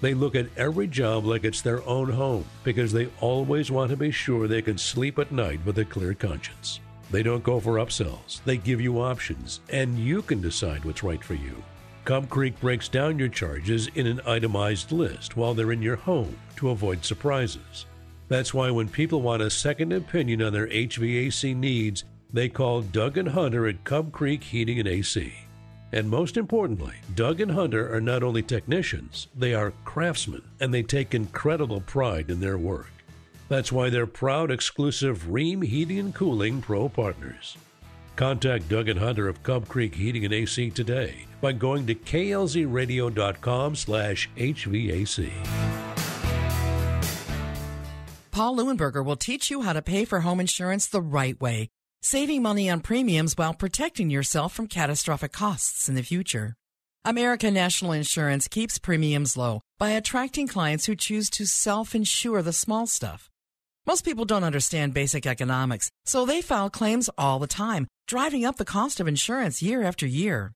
They look at every job like it's their own home because they always want to be sure they can sleep at night with a clear conscience. They don't go for upsells. They give you options, and you can decide what's right for you. Cub Creek breaks down your charges in an itemized list while they're in your home to avoid surprises. That's why when people want a second opinion on their H V A C needs, they call Doug and Hunter at Cub Creek Heating and A C. And most importantly, Doug and Hunter are not only technicians, they are craftsmen, and they take incredible pride in their work. That's why they're proud, exclusive Ream Heating and Cooling Pro Partners. Contact Doug and Hunter of Cub Creek Heating and A C today by going to K L Z radio dot com slash H V A C. Paul Leuenberger will teach you how to pay for home insurance the right way, saving money on premiums while protecting yourself from catastrophic costs in the future. American National Insurance keeps premiums low by attracting clients who choose to self-insure the small stuff. Most people don't understand basic economics, so they file claims all the time, driving up the cost of insurance year after year.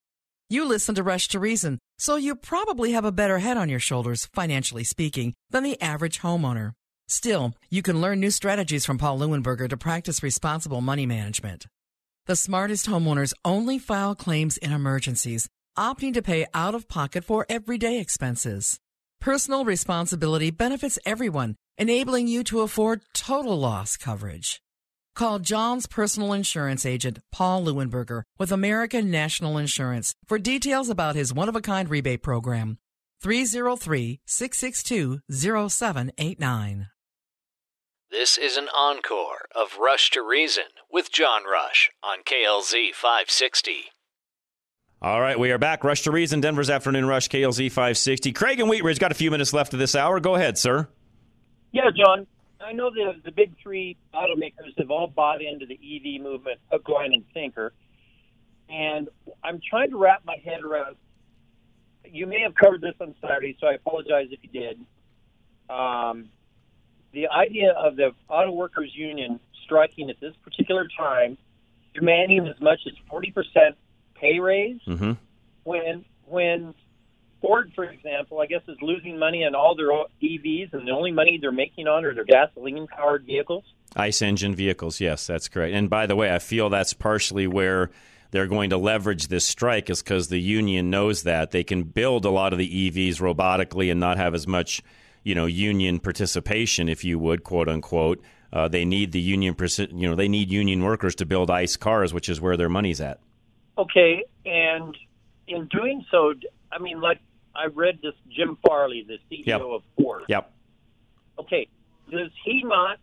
You listen to Rush to Reason, so you probably have a better head on your shoulders, financially speaking, than the average homeowner. Still, you can learn new strategies from Paul Leuenberger to practice responsible money management. The smartest homeowners only file claims in emergencies, opting to pay out of pocket for everyday expenses. Personal responsibility benefits everyone, enabling you to afford total loss coverage. Call John's personal insurance agent, Paul Leuenberger, with American National Insurance for details about his one-of-a-kind rebate program. three oh three, six six two, oh seven eight nine. This is an encore of Rush to Reason with John Rush on K L Z five sixty. All right, we are back. Rush to Reason, Denver's Afternoon Rush, K L Z five sixty. Craig and Wheatridge got a few minutes left of this hour. Go ahead, sir. Yeah, John. I know the, the big three automakers have all bought into the E V movement, hook, line, and sinker. And I'm trying to wrap my head around. You may have covered this on Saturday, so I apologize if you did. Um, the idea of the auto workers union striking at this particular time, demanding as much as forty percent pay raise, mm-hmm. when when Ford, for example, I guess is losing money on all their E Vs, and the only money they're making on are their gasoline-powered vehicles. ICE engine vehicles, yes, that's correct. And by the way, I feel that's partially where they're going to leverage this strike, is because the union knows that they can build a lot of the E Vs robotically and not have as much, you know, union participation, if you would, quote unquote. Uh, they need the union, you know, they need union workers to build ICE cars, which is where their money's at. Okay, and in doing so, I mean, like I read this Jim Farley, the C E O yep. of Ford. Yep. Okay, does he not?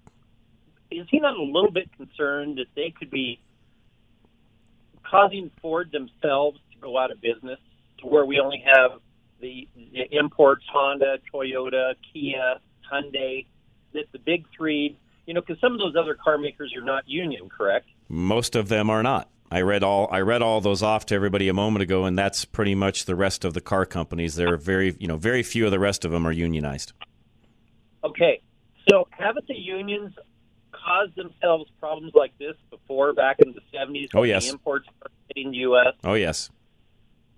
Is he not a little bit concerned that they could be causing Ford themselves to go out of business, to where we only have the, the imports, Honda, Toyota, Kia, Hyundai, that the big three, you know, because some of those other car makers are not union, correct? Most of them are not. I read all I read all those off to everybody a moment ago, and that's pretty much the rest of the car companies. There are very, you know, very few of the rest of them are unionized. Okay. So haven't the unions caused themselves problems like this before, back in the seventies, when oh, yes. the imports were hitting the U S? Oh, yes.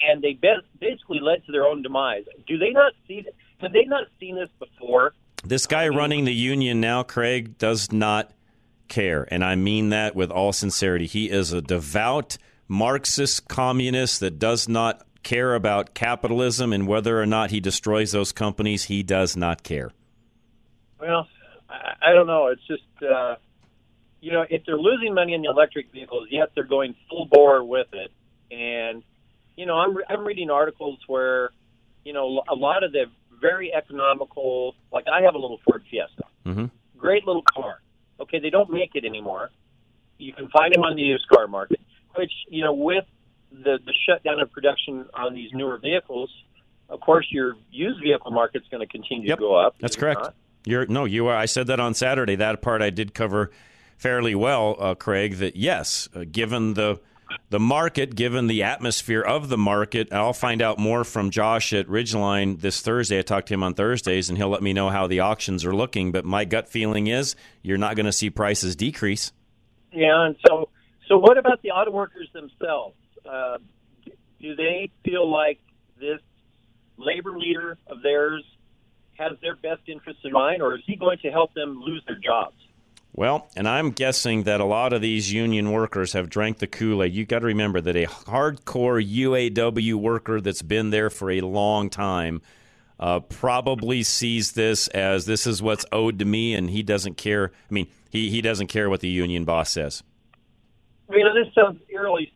And they basically led to their own demise. Do they not see this? Have they not seen this before? This guy I mean, running the union now, Craig, does not care, and I mean that with all sincerity. He is a devout Marxist communist that does not care about capitalism, and whether or not he destroys those companies, he does not care. Well, I don't know. It's just, uh, you know, if they're losing money in the electric vehicles, yet they're going full bore with it. And, you know, I'm, re- I'm reading articles where, you know, a lot of the very economical, like I have a little Ford Fiesta, mm-hmm. great little car. Okay, they don't make it anymore. You can find them on the used car market, which, you know, with the, the shutdown of production on these newer vehicles, of course, your used vehicle market's going to continue yep. to go up. That's correct. Not. You're no, you are. I said that on Saturday. That part I did cover fairly well, uh, Craig, that yes, uh, given the the market, given the atmosphere of the market, I'll find out more from Josh at Ridgeline this Thursday. I talked to him on Thursdays, and he'll let me know how the auctions are looking. But my gut feeling is you're not going to see prices decrease. Yeah, and so so what about the auto workers themselves? Uh, do they feel like this labor leader of theirs has their best interests in mind, or is he going to help them lose their jobs? Well, and I'm guessing that a lot of these union workers have drank the Kool-Aid. You've got to remember that a hardcore U A W worker that's been there for a long time uh, probably sees this as this is what's owed to me, and he doesn't care. I mean, he, he doesn't care what the union boss says. You know, this sounds eerily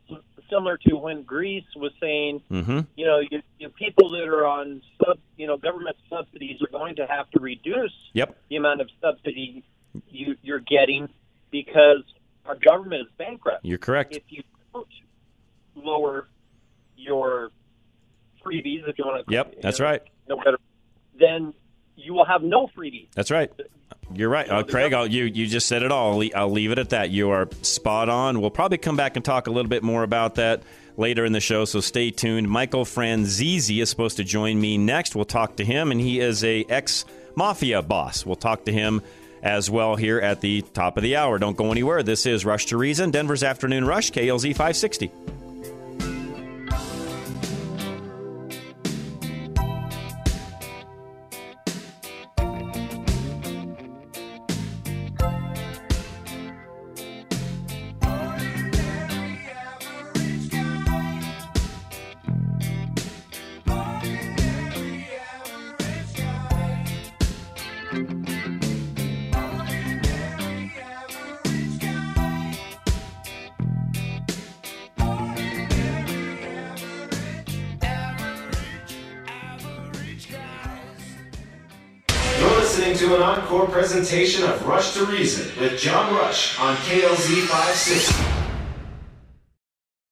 similar to when Greece was saying, mm-hmm. you know, you, you people that are on, sub, you know, government subsidies are going to have to reduce yep. the amount of subsidy you, you're getting because our government is bankrupt. You're correct. If you don't lower your freebies, if you want to. Yep, that's you know, right. No better, then you will have no freebies. That's right. You're right. Uh, Craig, I'll, you, you just said it all. I'll leave it at that. You are spot on. We'll probably come back and talk a little bit more about that later in the show, so stay tuned. Michael Franzese is supposed to join me next. We'll talk to him, and he is a ex-mafia boss. We'll talk to him as well here at the top of the hour. Don't go anywhere. This is Rush to Reason, Denver's Afternoon Rush, K L Z five sixty. listening to an encore presentation of Rush to Reason with John Rush on K L Z five sixty.